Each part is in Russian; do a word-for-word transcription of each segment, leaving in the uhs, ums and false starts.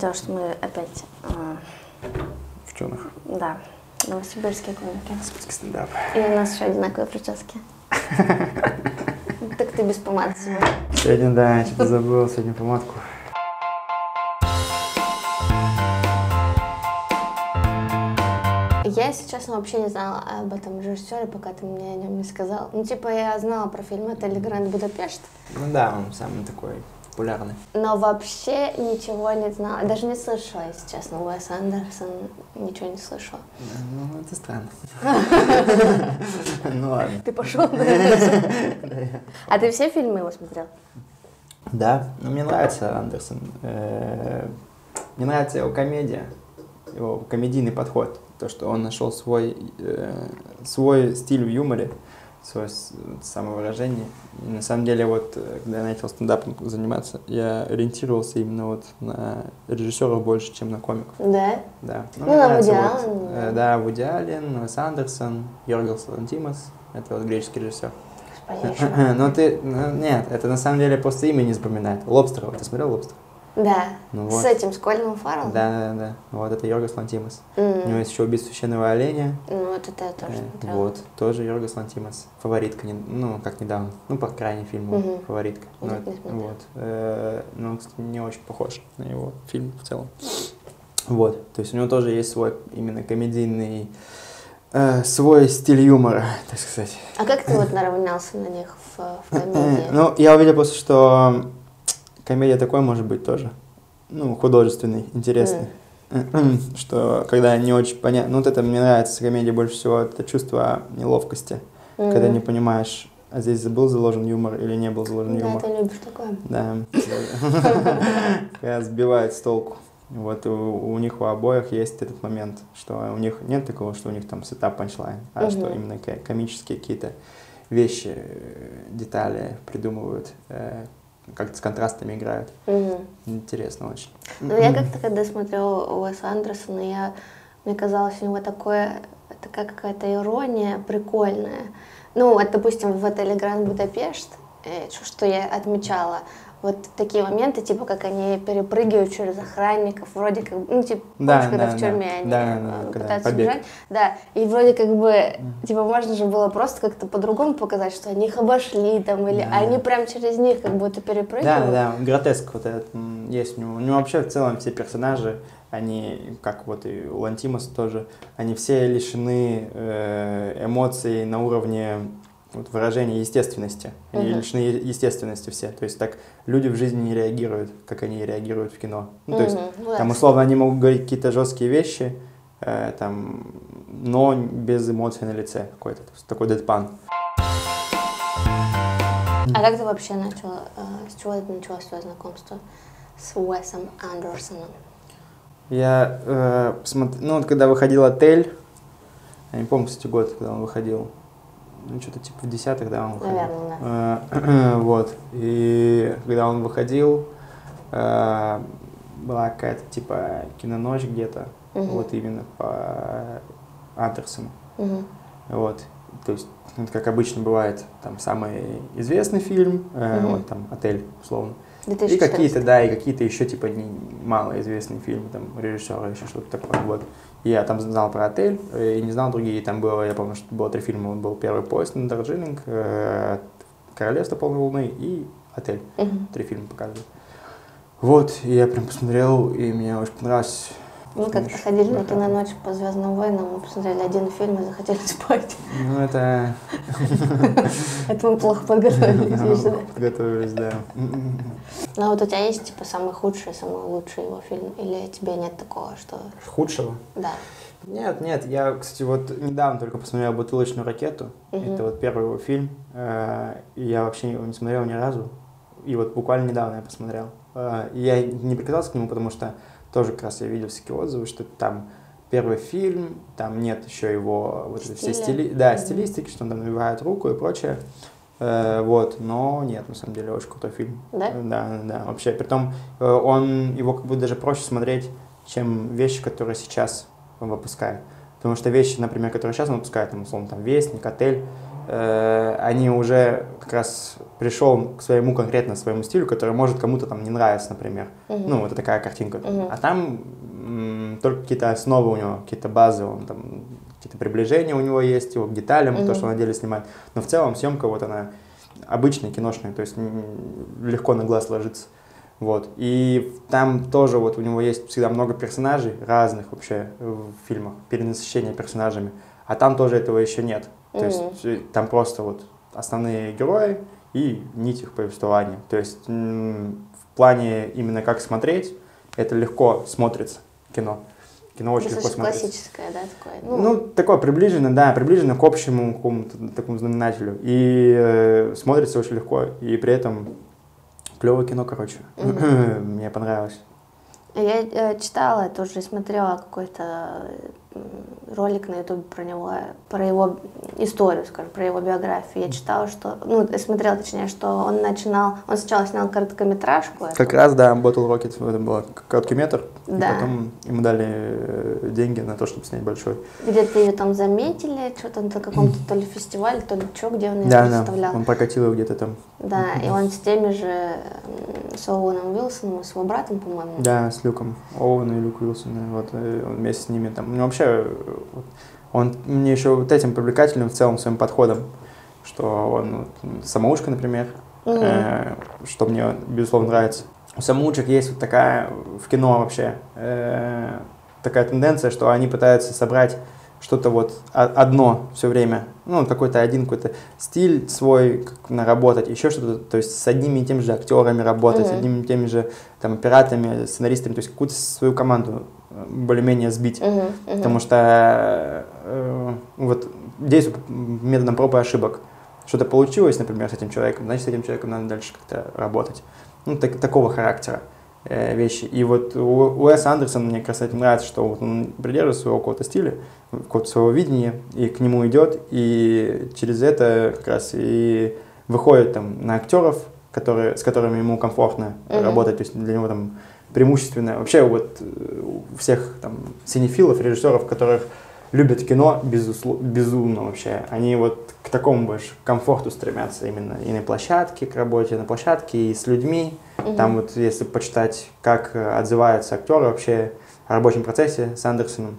дело, что мы опять... Э... В чёрных? Да. Новосибирские комики. Новосибирский стендап. И у нас еще одинаковые прически. Так ты без помады сегодня. Сегодня, да, я что-то забыл сегодня помадку. Я, если честно, вообще не знала об этом режиссере, пока ты мне о нем не сказал. Ну, типа, я знала про фильм «Отель Гранд Будапешт». Ну да, он самый такой популярный. Но вообще ничего не знала, даже не слышала, если честно, Уэс Андерсон, ничего не слышала. Ну, это странно. Ну ладно. Ты пошел? А ты все фильмы его смотрел? Да, но мне нравится Андерсон. Мне нравится его комедия, его комедийный подход. То, что он нашел свой, э, свой стиль в юморе, свое самовыражение. И на самом деле, вот, когда я начал стендапом заниматься, я ориентировался именно вот на режиссеров больше, чем на комиков. Да? Да. Ну, ну на Вуди Аллен. Вот, э, да, Вуди Аллен, Уэс Андерсон, Йоргос Лантимос. Это вот греческий режиссер. Господи. Но ты... Ну, нет, это на самом деле просто имя не запоминает. Лобстерова. Ты смотрел Лобстера? Да, ну, вот. С этим, с Колином Фарреллом? Да, да, да, вот это Йоргос Лантимос. Mm. У него есть еще «Убийство священного оленя». Ну, вот это я тоже смотрела. Вот, тоже Йоргос Лантимос. «Фаворитка», ну, как недавно, ну, по крайней фильму mm-hmm. «Фаворитка». Ну, это, вот. э, ну, он, кстати, не очень похож на его фильм в целом. Вот, то есть у него тоже есть свой именно комедийный, э, свой стиль юмора, так сказать. А как ты вот наравнялся на них в, в комедии? Ну, я увидел просто, что... Комедия такой может быть тоже, ну, художественный, интересный, mm. что когда не очень понятно, ну, вот это мне нравится в комедии больше всего, это чувство неловкости, mm. когда не понимаешь, а здесь был заложен юмор или не был заложен да, юмор. Да, ты любишь такое. Да, когда сбивает с толку. Вот у них у обоих есть этот момент, что у них нет такого, что у них там сетап панчлайн, а что именно комические какие-то вещи, детали придумывают, как-то с контрастами играют. Угу. Интересно очень. Ну, я как-то, когда смотрела Уэса Андерсона, я, мне казалось, у него такое, такая какая-то ирония прикольная. Ну, вот, допустим, в «Отеле Гранд Будапешт», что я отмечала, вот такие моменты, типа, как они перепрыгивают через охранников, вроде как, ну, типа, да, помнишь, да, когда да, в тюрьме да, они да, да, пытаются бежать. Да, и вроде как бы, mm. типа, можно же было просто как-то по-другому показать, что они их обошли, там, или да, они да. прям через них как будто перепрыгивают. Да, да, гротеск вот этот есть у него. У него вообще в целом все персонажи, они, как вот и у Лантимоса тоже, они все лишены эмоций на уровне... Вот выражение естественности, они uh-huh. лишены естественности все, то есть так люди в жизни не реагируют, как они реагируют в кино, ну, то uh-huh. есть там условно они могут говорить какие-то жесткие вещи, э, там, но без эмоций на лице, какой-то такой дедпан. А как ты вообще начала, э, с чего ты начала свое знакомство с Уэсом Андерсоном? Я, э, посмотр... ну вот когда выходил «Отель», я не помню, кстати, год, когда он выходил. Ну, что-то типа в десятых, да, он выходил. Наверное, да. Э, вот. И когда он выходил, э, была какая-то типа киноночь где-то, угу. вот именно по Андерсону. Угу. Вот. То есть, как обычно бывает, там самый известный фильм, э, угу. вот там «Отель», условно. две тысячи четырнадцатый. И какие-то, да, и какие-то еще типа не, малоизвестные фильмы, там, режиссера, еще что-то такое, вот. Я там знал про «Отель» и не знал другие. Там было, я помню, что было три фильма. Был первый «Поезд на Дарджилинг», «Королевство полной луны» и «Отель». Угу. Три фильма показывали. Вот, и я прям посмотрел, и мне очень понравилось. Мы как-то ходили на киноночь по «Звездным войнам», мы посмотрели один фильм и захотели спать. Ну, это... Это мы плохо подготовились. Подготовились, да. Ну, вот у тебя есть, типа, самый худший, самый лучший его фильм? Или тебе нет такого, что... Худшего? Да. Нет, нет, я, кстати, вот недавно только посмотрел «Бутылочную ракету». Это вот первый его фильм. Я вообще его не смотрел ни разу. И вот буквально недавно я посмотрел. Я не прикасался к нему, потому что... Тоже как раз я видел всякие отзывы, что там первый фильм, там нет еще его вот все стили... да, mm-hmm. стилистики, что он там набивает руку и прочее. Э, вот, но нет, на самом деле, очень крутой фильм. Да? Да, да, вообще. Притом он, его как будто даже проще смотреть, чем вещи, которые сейчас он выпускает. Потому что вещи, например, которые сейчас он выпускает, там, условно, там «Вестник», «Отель», э, они уже как раз пришел к своему конкретно своему стилю, который может кому-то там не нравится, например. Uh-huh. Ну, вот такая картинка. Uh-huh. А там м, только какие-то основы у него, какие-то базы, он там, какие-то приближения у него есть, его к деталям, uh-huh. то, что он на деле снимает. Но в целом съемка вот она обычная, киношная, то есть легко на глаз ложится. Вот. И там тоже вот у него есть всегда много персонажей разных вообще в фильмах, перенасыщение персонажами. А там тоже этого еще нет. То mm-hmm. есть там просто вот основные герои и нить их повествования. То есть в плане именно как смотреть, это легко смотрится кино. Кино очень легко смотрится. Классическое, да, такое? Ну, ну такое приближенное, да, приближенное к общему какому-то такому знаменателю. И э, смотрится очень легко, и при этом... Клевое кино, короче. Mm-hmm. Мне понравилось. Я э, читала, тоже смотрела какой-то ролик на ютубе про него, про его историю, скажем, про его биографию. Я читала, что... Ну, смотрела, точнее, что он начинал... Он сначала снял короткометражку. Как эту. раз, да, Bottle Rocket, это был короткий метр. Да. И потом ему дали деньги на то, чтобы снять большой. Где-то ее там заметили, что-то на каком-то то ли фестивале, то ли что, где он ее да, представлял. Да, он прокатил ее где-то там. Да, и он с теми же, с Оуэном Уилсоном, с его братом, по-моему. Да, с Люком. Оуэн и Люк Уилсон, вот, он вместе с ними там. Ну, вообще, он мне еще вот этим привлекательным в целом своим подходом, что он вот, самоучка, например, mm-hmm. э, что мне, безусловно, нравится. У самоучек есть вот такая в кино вообще э, такая тенденция, что они пытаются собрать что-то вот одно все время, ну, какой-то один какой-то стиль свой наработать, еще что-то, то есть с одними и теми же актерами работать, mm-hmm. с одними и теми же там, пиратами, сценаристами, то есть какую-то свою команду более-менее сбить, mm-hmm. Mm-hmm. потому что э, вот действует методом проб и ошибок. Что-то получилось, например, с этим человеком, значит, с этим человеком надо дальше как-то работать. Ну, так, такого характера э, вещи. И вот Уэс Андерсон, мне, кстати, нравится, что вот он придерживается своего какого-то стиля, какого-то своего видения, и к нему идет, и через это как раз и выходит там на актеров, которые, с которыми ему комфортно mm-hmm. работать, то есть для него там преимущественно, вообще вот у всех там синефилов, режиссеров, которых любят кино безусловно, безумно вообще, они вот к такому больше комфорту стремятся именно и на площадке, к работе на площадке, и с людьми. Mm-hmm. Там вот если почитать, как отзываются актеры вообще о рабочем процессе с Андерсоном,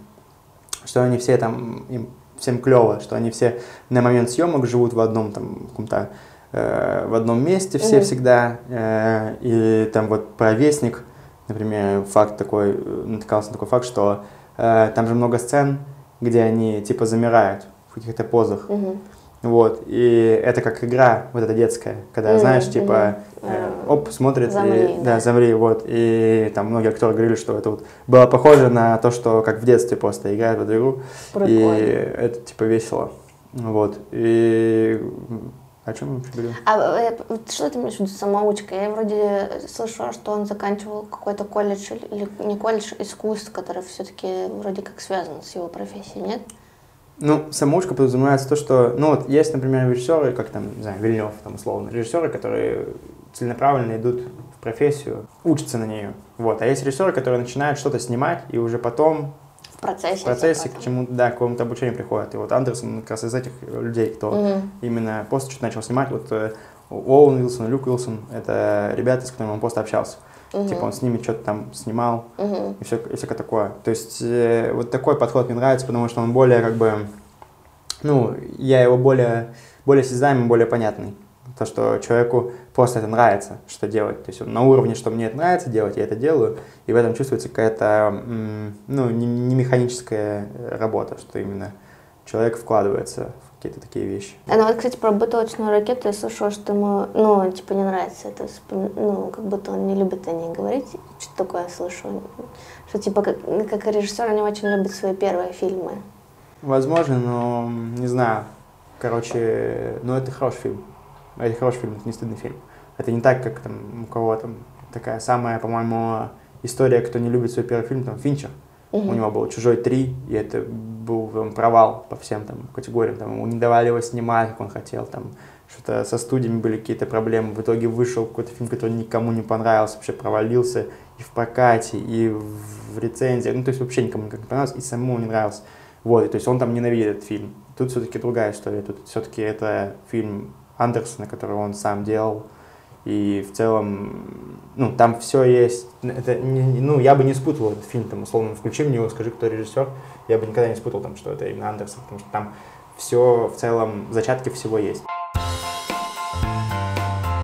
что они все там, им всем клево, что они все на момент съемок живут в одном там каком-то, э, в одном месте все mm-hmm. всегда, э, и там вот про Вестник, например, факт такой, натыкался на такой факт, что э, там же много сцен, где они типа замирают в каких-то позах. Mm-hmm. Вот. И это как игра, вот эта детская, когда, mm-hmm. знаешь, типа, э, оп, смотрит, замри, и, да, да, замри, вот. И там многие актеры говорили, что это вот было похоже на то, что как в детстве просто играют в эту игру. Прикольно. И это типа весело. Вот. И... О чем мы вообще говорим? А что ты имеешь в виду самоучка? Я вроде слышала, что он заканчивал какой-то колледж, или не колледж, искусств, который все-таки вроде как связан с его профессией, нет? Ну, самоучка подразумевается то, что... Ну, вот есть, например, режиссеры, как там, не знаю, Вильнёв, там, условно, режиссеры, которые целенаправленно идут в профессию, учатся на нее. Вот. А есть режиссеры, которые начинают что-то снимать, и уже потом... В процессе, в процессе к чему-то, да, к какому-то обучению приходит. И вот Андерсон как раз из этих людей, кто mm-hmm. именно после чего-то начал снимать. Вот Оуэн Уилсон, Люк Уилсон, это ребята, с которыми он просто общался. Mm-hmm. Типа он с ними что-то там снимал mm-hmm. и, все, и всякое такое. То есть э, вот такой подход мне нравится, потому что он более как бы, ну, я его более, более осязаемый, более понятный. То, что человеку просто это нравится, что делать. То есть он на уровне, что мне это нравится делать, я это делаю. И в этом чувствуется какая-то, ну, не механическая работа, что именно человек вкладывается в какие-то такие вещи. А ну вот, кстати, про бутылочную ракету я слышала, что ему, ну, типа не нравится это, ну, как будто он не любит о ней говорить. Что такое я слышу? Что, типа, как, как режиссер, они очень любят свои первые фильмы. Возможно, но не знаю. Короче, ну, это хороший фильм. Это хороший фильм, это не стыдный фильм. Это не так, как там у кого там такая самая, по-моему, история, кто не любит свой первый фильм, там Финчер. Mm-hmm. У него был «Чужой три», и это был там провал по всем там категориям. Там, ему не давали его снимать, как он хотел. Там что-то со студиями были какие-то проблемы. В итоге вышел какой-то фильм, который никому не понравился, вообще провалился и в прокате, и в рецензии. Ну, то есть вообще никому не понравился, и самому не нравился. Вот, и, то есть он там ненавидит этот фильм. Тут все-таки другая история. Тут все-таки это фильм Андерсона, который он сам делал. И в целом, ну, там все есть. Это, ну, я бы не спутал этот фильм, там, условно, включи мне его, скажи, кто режиссер. Я бы никогда не спутал, там, что это именно Андерсон, потому что там все в целом, зачатки всего есть.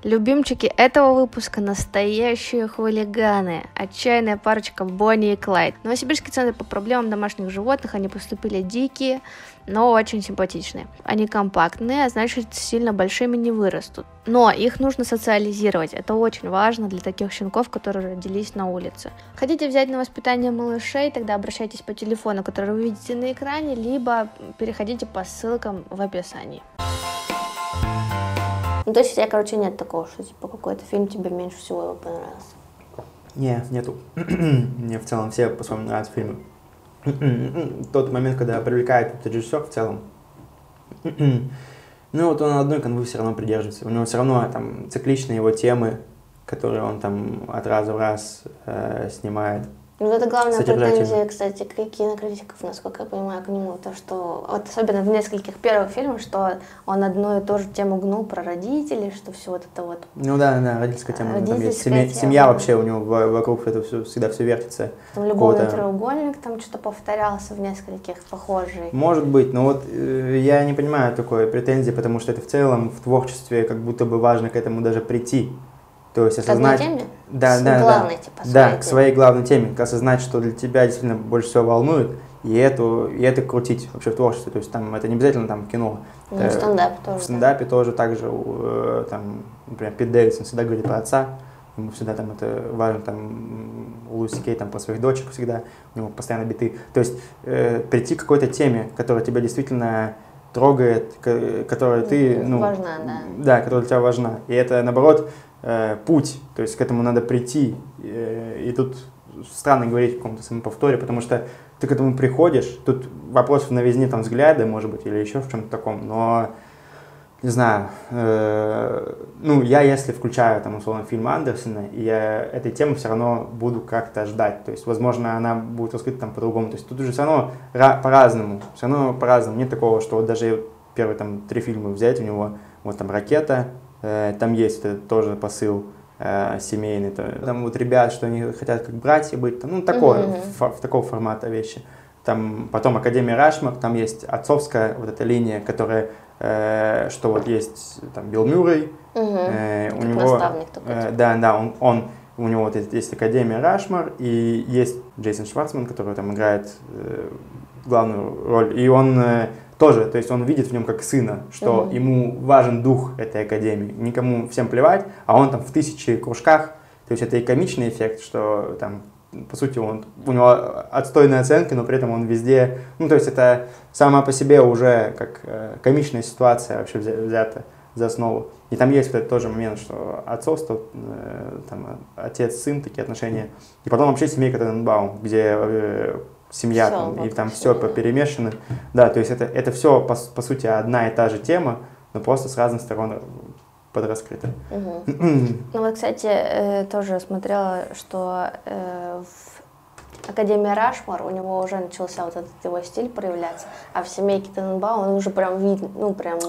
Любимчики этого выпуска – настоящие хулиганы. Отчаянная парочка Бонни и Клайд. Новосибирский центр по проблемам домашних животных. Они поступили дикие, но очень симпатичные. Они компактные, а значит, сильно большими не вырастут. Но их нужно социализировать. Это очень важно для таких щенков, которые родились на улице. Хотите взять на воспитание малышей? Тогда обращайтесь по телефону, который вы видите на экране, либо переходите по ссылкам в описании. Ну, то есть, я, короче, нет такого, что, типа, какой-то фильм тебе меньше всего его понравился? Не, нету. Мне в целом все по-своему нравятся фильмы. Тот момент, когда привлекает этот режиссер в целом, ну, вот он на одной конвы все равно придерживается. У него все равно, там, цикличные его темы, которые он, там, от раза в раз э, снимает. Вот это главная претензия, кстати, кинокритиков, насколько я понимаю, к нему, то, что, вот особенно в нескольких первых фильмах, что он одну и ту же тему гнул про родителей, что все вот это вот... Ну да, да, родительская тема, родительская там есть. Семья, тема. Семья вообще у него вокруг это все, всегда все вертится. Там любовный треугольник, там что-то повторялся в нескольких похожих. Может быть, но вот я не понимаю такой претензии, потому что это в целом в творчестве как будто бы важно к этому даже прийти. То есть осознать, да, да, главной, да, типа, да, к своей главной теме, осознать, что для тебя действительно больше всего волнует, и, эту, и это крутить вообще в творчестве. То есть там это не обязательно там в кино. Ну, это, в стендапе тоже. В стендапе да. тоже так же, там, например, Пит Дэвидсон всегда говорит про отца, ему всегда там это важно, там, Луи Си Кей там про своих дочек всегда, у него постоянно биты. То есть э, прийти к какой-то теме, которая тебя действительно трогает, которая ты, ну, важна, да. да, которая для тебя важна. И это, наоборот, путь, то есть к этому надо прийти, и тут странно говорить о каком-то самоповторе, потому что ты к этому приходишь, тут вопрос в новизне там взгляда, может быть, или еще в чем-то таком, но, не знаю, э, ну, я, если включаю, там, условно, фильм Андерсона, я этой темы все равно буду как-то ждать, то есть, возможно, она будет раскрыта там по-другому, то есть тут уже все равно по-разному, все равно по-разному, нет такого, что вот даже первые, там, три фильма взять у него, вот, там, «Ракета», там есть этот тоже посыл э, семейный, там вот ребят, что они хотят как братья быть, там, ну, такое, mm-hmm. в, в такого формата вещи. Там потом Академия Рашмор, там есть отцовская вот эта линия, которая, э, что вот есть там Билл Мюррей, mm-hmm. э, у него, э, да, да, он, он, у него вот есть, есть Академия Рашмор, и есть Джейсон Шварцман, который там играет э, главную роль, и он... Э, Тоже, то есть он видит в нем как сына, что угу. ему важен дух этой академии, никому всем плевать, а он там в тысячи кружках, то есть это и комичный эффект, что там, по сути, он, у него отстойные оценки, но при этом он везде, ну, то есть это сама по себе уже как э, комичная ситуация вообще взята за основу. И там есть вот этот тоже момент, что отцовство, э, там, отец-сын, такие отношения, и потом вообще семейка Тененбаум, где... Э, семья, там, и там все поперемешано. Да, то есть это, это все, по, по сути, одна и та же тема, но просто с разных сторон подраскрыта. Угу. Ну вот, кстати, тоже смотрела, что в Академии Рашмор у него уже начался вот этот его стиль проявляться, а в семейке Тененбаум он уже прям видно, ну прям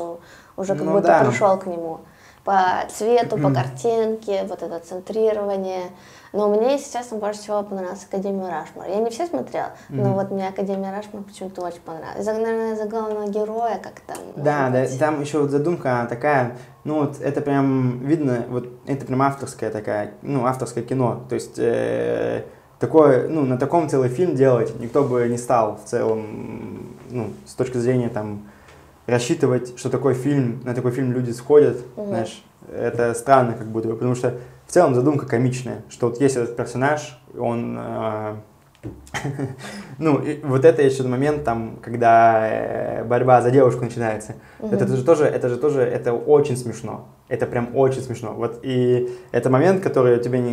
уже как ну, будто да. пришел к нему. По цвету, по картинке, вот это центрирование. Но мне, если честно, больше всего понравилась Академия Рашмор. Я не все смотрела, mm-hmm. но вот мне Академия Рашмор почему-то очень понравилась. За, наверное, за главного героя как-то. Да, да, там еще вот задумка такая, ну вот это прям видно, вот это прям авторское такая, ну, авторское кино. То есть э, такое, ну, на таком целый фильм делать никто бы не стал в целом, ну, с точки зрения там. Рассчитывать, что такой фильм, на такой фильм люди сходят, угу. знаешь, это странно как будто бы, потому что в целом задумка комичная, что вот есть этот персонаж, он, э, ну, и вот это еще момент там, когда борьба за девушку начинается, угу. это же тоже, это же тоже, это очень смешно, это прям очень смешно, вот и это момент, который тебе не,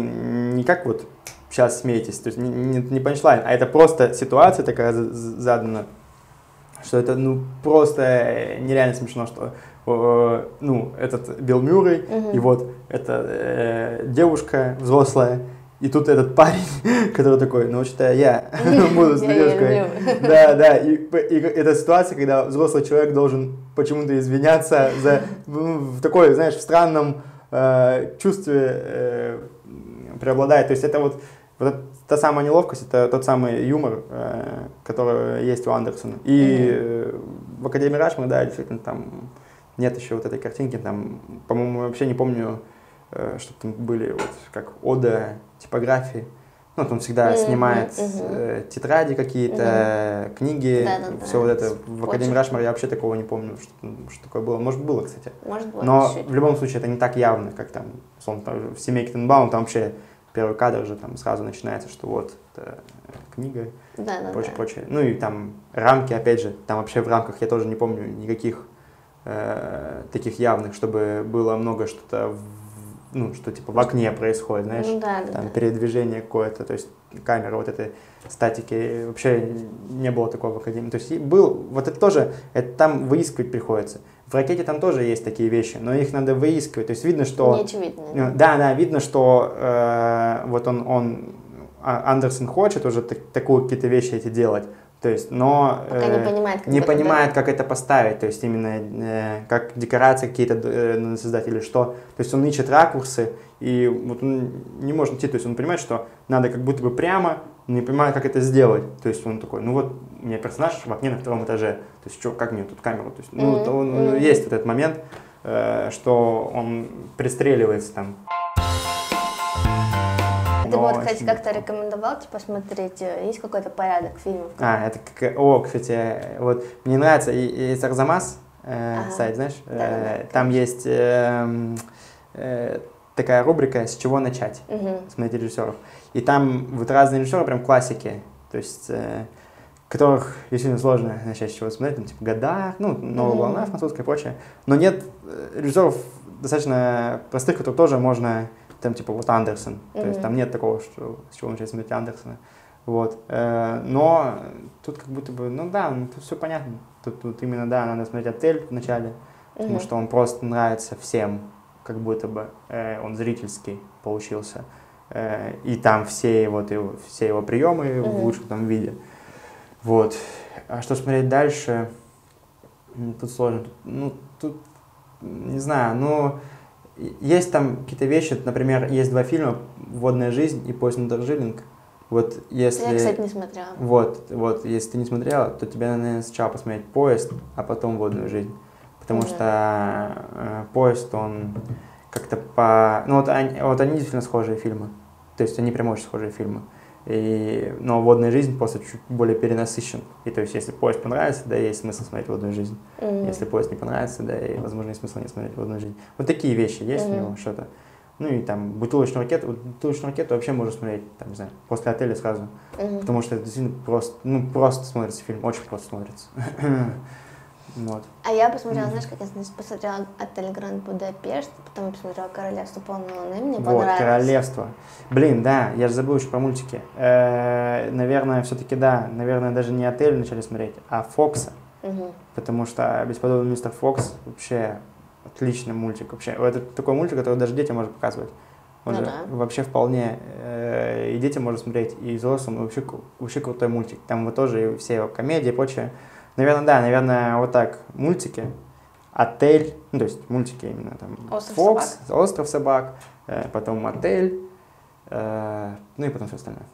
не как вот сейчас смеетесь, то есть не, не, не панчлайн, а это просто ситуация такая задана. Что это, ну, просто нереально смешно, что, э, ну, этот Билл Мюррей, угу. и вот эта э, девушка взрослая, и И тут этот парень, который такой, ну, что-то я буду с девушкой. Да, да, и, и эта ситуация, когда взрослый человек должен почему-то извиняться за, в, в такой, знаешь, в странном э, чувстве э, преобладает. То есть это вот, вот та самая неловкость, это тот самый юмор, э, который есть у Андерсона. И э, в Академии Рашмор, да, действительно, там нет еще вот этой картинки, там, по-моему, вообще не помню, чтобы там были вот как ода типографии. Ну, там всегда mm-hmm. снимает mm-hmm. тетради какие-то, mm-hmm. книги, да-да-да. Все вот это. В Академии Рашмор я вообще такого не помню, что, что такое было. Может, было, кстати. Может, было. Но чуть-чуть. В любом случае это не так явно, как там, там в «Семейке Тененбаум», там вообще первый кадр же там сразу начинается, что вот это книга и прочее-прочее. Ну и там рамки, опять же, там вообще в рамках я тоже не помню никаких э, таких явных, чтобы было много что-то, ну, что типа в окне происходит, знаешь, ну, да, там да. передвижение какое-то, то есть камера вот этой статики, вообще не было такого в Академии. То есть был, вот это тоже, это там выискивать приходится. В «Ракете» там тоже есть такие вещи, но их надо выискивать, то есть видно, что... Не очевидно. Да, да, видно, что э, вот он, он, Андерсон хочет уже так, такую какие-то вещи эти делать, то есть, но пока э, не понимает, как, не это, понимает да? как это поставить, то есть именно э, как декорации какие-то э, создать или что. То есть он ищет ракурсы, и вот он не может идти, то есть он понимает, что надо как будто бы прямо, не понимает, как это сделать. То есть он такой, ну вот у меня персонаж в окне на втором этаже, то есть что, как мне тут камеру? То есть, ну, mm-hmm. он, mm-hmm. есть вот этот момент, э, что он пристреливается там. Ты вот, кстати, как-то рекомендовал посмотреть, есть какой-то порядок фильмов? А, это как... О, кстати, вот мне нравится, есть Арзамас, э, ага. сайт, знаешь, да, э, да, там есть э, э, такая рубрика «С чего начать?» угу. Смотрите режиссеров. И там вот разные режиссеры, прям классики, то есть, э, которых действительно сложно начать с чего смотреть, там, типа Годар, ну, «Новая волна» угу. французская и прочее. Но нет режиссеров достаточно простых, которые тоже можно... Там типа вот Андерсон, mm-hmm. то есть там нет такого, что, с чего начать смотреть Андерсона, вот, э, но тут как будто бы, ну да, тут все понятно, тут, тут именно, да, надо смотреть «Отель» вначале, mm-hmm. потому что он просто нравится всем, как будто бы э, он зрительский получился, э, и там все вот его, все его приемы mm-hmm. в лучшем там виде, вот, а что смотреть дальше, тут сложно, тут, ну, тут, не знаю, но... Есть там какие-то вещи, например, есть два фильма «Водная жизнь» и «Поезд на Дарджилинг». Вот если... Я, кстати, не смотрела. Вот, вот, если ты не смотрела, то тебе надо, наверное, сначала посмотреть «Поезд», а потом «Водную жизнь». Потому mm-hmm. что э, «Поезд», он как-то по... Ну вот они, вот они действительно схожие фильмы. То есть они прям очень схожие фильмы. И... Но «Водная жизнь» просто чуть более перенасыщен. И то есть если «Поезд» понравится, да, есть смысл смотреть «Водную жизнь». Mm-hmm. Если «Поезд» не понравится, да, и, возможно, есть смысл не смотреть «Водную жизнь». Вот такие вещи есть mm-hmm. у него, что-то. Ну и там «Бутылочную ракету». «Бутылочную ракету» вообще можно смотреть, там, не знаю, после «Отеля» сразу. Mm-hmm. Потому что это действительно просто, ну, просто смотрится фильм, очень просто смотрится. Вот. А я посмотрела, знаешь, как я посмотрела «Отель Гранд Будапешт», потом я посмотрела «Королевство полной луны», мне вот, понравилось. Вот, «Королевство». Блин, да, я же забыл еще про мультики. Э-э, наверное, все-таки, да, наверное, даже не «Отель» начали смотреть, а «Фокса». Угу. Потому что «Бесподобный мистер Фокс» вообще отличный мультик. Вообще. Это такой мультик, который даже детям можно показывать. Он ну же да. вообще вполне и детям можно смотреть, и взрослым, и вообще, вообще крутой мультик. Там вот тоже и все его комедии и прочее. Наверное, да, наверное, вот так, мультики, «Отель», ну, то есть мультики именно, там, «Остров Фокс», собак. «Остров собак», э, потом «Отель», э, ну и потом все остальное.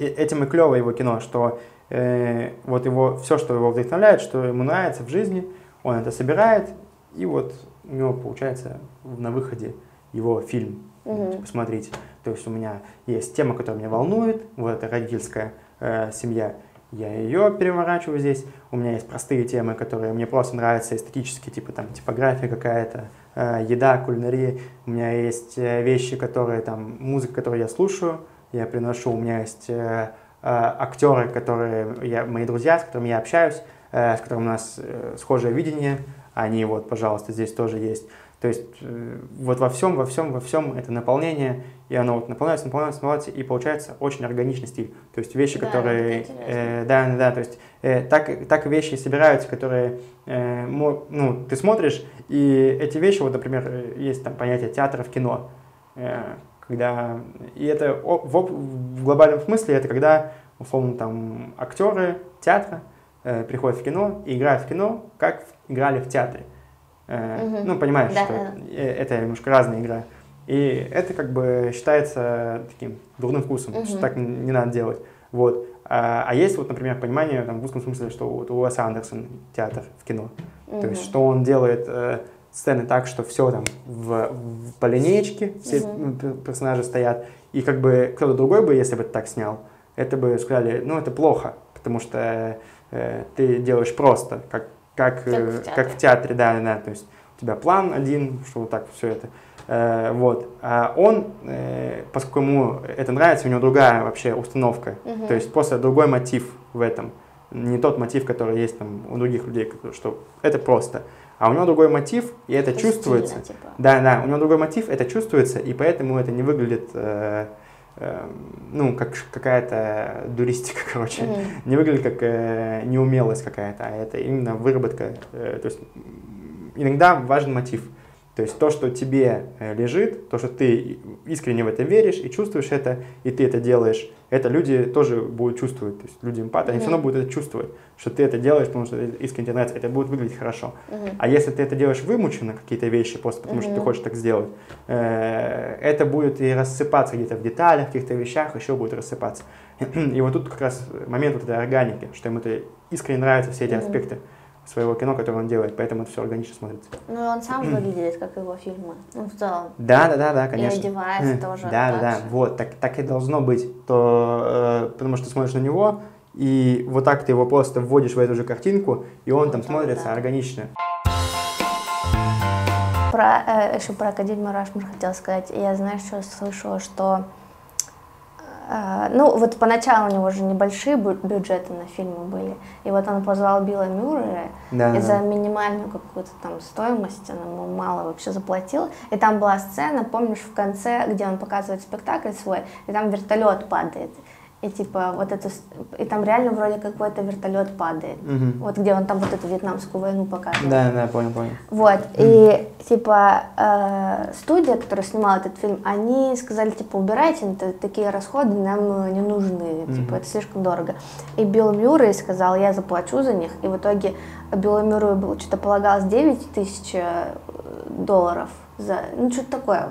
И этим и клево его кино, что э, вот его, все, что его вдохновляет, что ему нравится в жизни, он это собирает, и вот у него получается на выходе его фильм, mm-hmm. типа, смотрите. То есть у меня есть тема, которая меня волнует, вот эта родительская э, семья. Я ее переворачиваю здесь. У меня есть простые темы, которые мне просто нравятся, эстетические, типа там типография какая-то, э, еда, кулинария. У меня есть вещи, которые там, музыка, которую я слушаю, я приношу. У меня есть э, э, актеры, которые я, мои друзья, с которыми я общаюсь, э, с которыми у нас э, схожее видение. Они вот, пожалуйста, здесь тоже есть. То есть э, вот во всем, во всем, во всем это наполнение. И оно вот наполняется, наполняется, наполняется, и получается очень органичный стиль. То есть вещи, да, которые... Э, да, да, то есть э, так, так вещи собираются, которые... Э, мо, ну, ты смотришь, и эти вещи, вот, например, есть там понятие театра в кино. когда... И это в глобальном смысле, это когда, условно, там, актеры театра приходят в кино и играют в кино, как играли в театре. Угу. Ну, понимаешь, да, что да. это немножко разная игра. И это как бы считается таким дурным вкусом, угу. что так не надо делать. Вот. А, а есть, вот, например, понимание там, в узком смысле, что вот у Уэса Андерсона театр в кино. Угу. То есть, что он делает э, сцены так, что все там в, в, по линеечке, все угу. персонажи стоят. И как бы кто-то другой бы, если бы это так снял, это бы сказали, ну, это плохо, потому что э, ты делаешь просто, как, как, как, в, театре. как в театре. да, да, то есть у тебя план один, что вот так все это. Вот. А он, поскольку ему это нравится, у него другая вообще установка, угу. то есть просто другой мотив в этом, не тот мотив, который есть там у других людей, что это просто, а у него другой мотив, и это Стильно, чувствуется. Типа. Да, да, у него другой мотив, это чувствуется, и поэтому это не выглядит, э, э, ну, как какая-то дуристика, короче, угу. не выглядит как э, неумелость какая-то, а это именно выработка, э, то есть иногда важен мотив. То есть то, что тебе лежит, то, что ты искренне в это веришь и чувствуешь это, и ты это делаешь, это люди тоже будут чувствовать. То есть люди-эмпаты, они mm-hmm. все равно будут это чувствовать, что ты это делаешь, потому что искренне тебе нравится, это будет выглядеть хорошо. Mm-hmm. А если ты это делаешь вымученно, какие-то вещи, просто потому mm-hmm. что ты хочешь так сделать, э- это будет и рассыпаться где-то в деталях, в каких-то вещах, еще будет рассыпаться. И вот тут как раз момент вот этой органики, что ему это искренне нравятся все эти mm-hmm. аспекты своего кино, которое он делает, поэтому это все органично смотрится. Ну и он сам выглядит, как его фильмы, ну в целом. Да, да, да, да, конечно. И одевается тоже. Да, да, да, вот, так, так и должно быть, то, э, потому что смотришь на него, и вот так ты его просто вводишь в эту же картинку, и он ну, там смотрится да. органично. Про, э, еще про Академию Рашмор хотела сказать, я, знаешь, что слышала, что ну, вот поначалу у него же небольшие бюджеты на фильмы были, и вот он позвал Билла Мюррея, да, и за минимальную какую-то там стоимость, он ему мало вообще заплатил, и там была сцена, помнишь, в конце, где он показывает спектакль свой, и там вертолет падает, и типа вот эту, и там реально вроде какой-то вертолет падает, угу. вот где он там вот эту вьетнамскую войну показывает. Да, да, понял, понял. Вот, угу. и типа э, студия, которая снимала этот фильм, они сказали, типа, убирайте, такие расходы нам не нужны, угу. типа это слишком дорого. И Билл Мюррей сказал, я заплачу за них, и в итоге Биллу Мюррею было, что-то полагалось девять тысяч долларов. За, ну, что-то такое.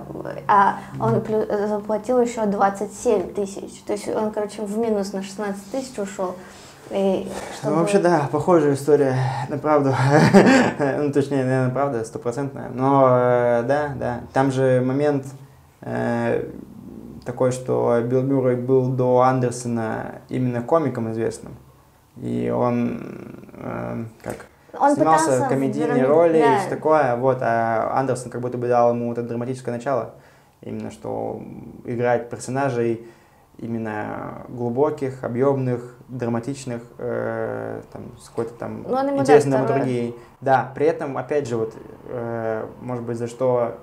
А он плюс, заплатил еще двадцать семь тысяч. То есть он, короче, в минус на шестнадцать тысяч ушел. И чтобы... Ну, вообще, да, похожая история, на правду. Ну, точнее, наверное, правда, стопроцентная. Но, да, да. Там же момент э, такой, что Билл Мюррей был до Андерсона именно комиком известным. И он, э, как... Он снимался в комедийной в... роли да. и все такое, вот, а Андерсон как будто бы дал ему вот это драматическое начало, именно что играть персонажей именно глубоких, объемных, драматичных, э, там, с какой-то там интересной драматургией. Да, при этом, опять же, вот, э, может быть, за что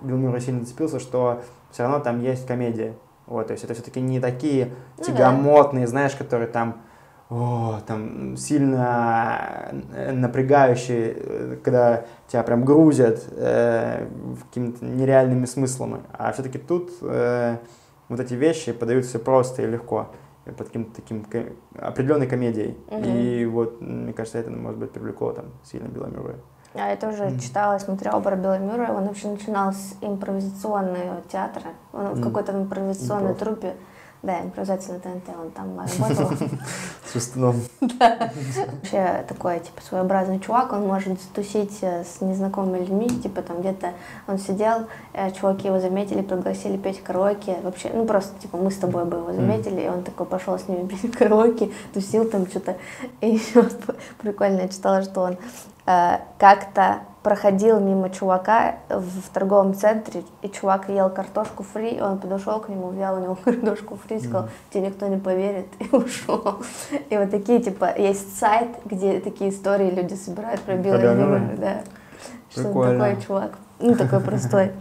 Билл Мюррей сильно зацепился, что все равно там есть комедия, вот, то есть это все-таки не такие ну, тягомотные, да. знаешь, которые там... О, там сильно напрягающие, когда тебя прям грузят э, какими-то нереальными смыслами. А все-таки тут э, вот эти вещи подаются просто и легко, под каким-то таким определенной комедией. Mm-hmm. И вот, мне кажется, это, может быть, привлекло там сильно Билла Мюррея. А я тоже mm-hmm. читала, смотрела про Билла Мюррея. Он вообще начинал с импровизационного театра, он mm-hmm. в какой-то импровизационной Improv. труппе. Да, импровизация на ТНТ, он там работал. С Шестуном. Да. Вообще такой, типа, своеобразный чувак, он может тусить с незнакомыми людьми, типа, там где-то он сидел, чуваки его заметили, пригласили петь караоке, вообще, ну, просто, типа, мы с тобой бы его заметили, и он такой пошел с ними петь караоке, тусил там что-то. И еще прикольно, я читала, что он как-то проходил мимо чувака в торговом центре, и чувак ел картошку фри, он подошел к нему, взял у него картошку фри, сказал, тебе никто не поверит, и ушел. И вот такие, типа, есть сайт, где такие истории люди собирают про Билла Мюррея, да. Что он такой чувак, ну такой простой.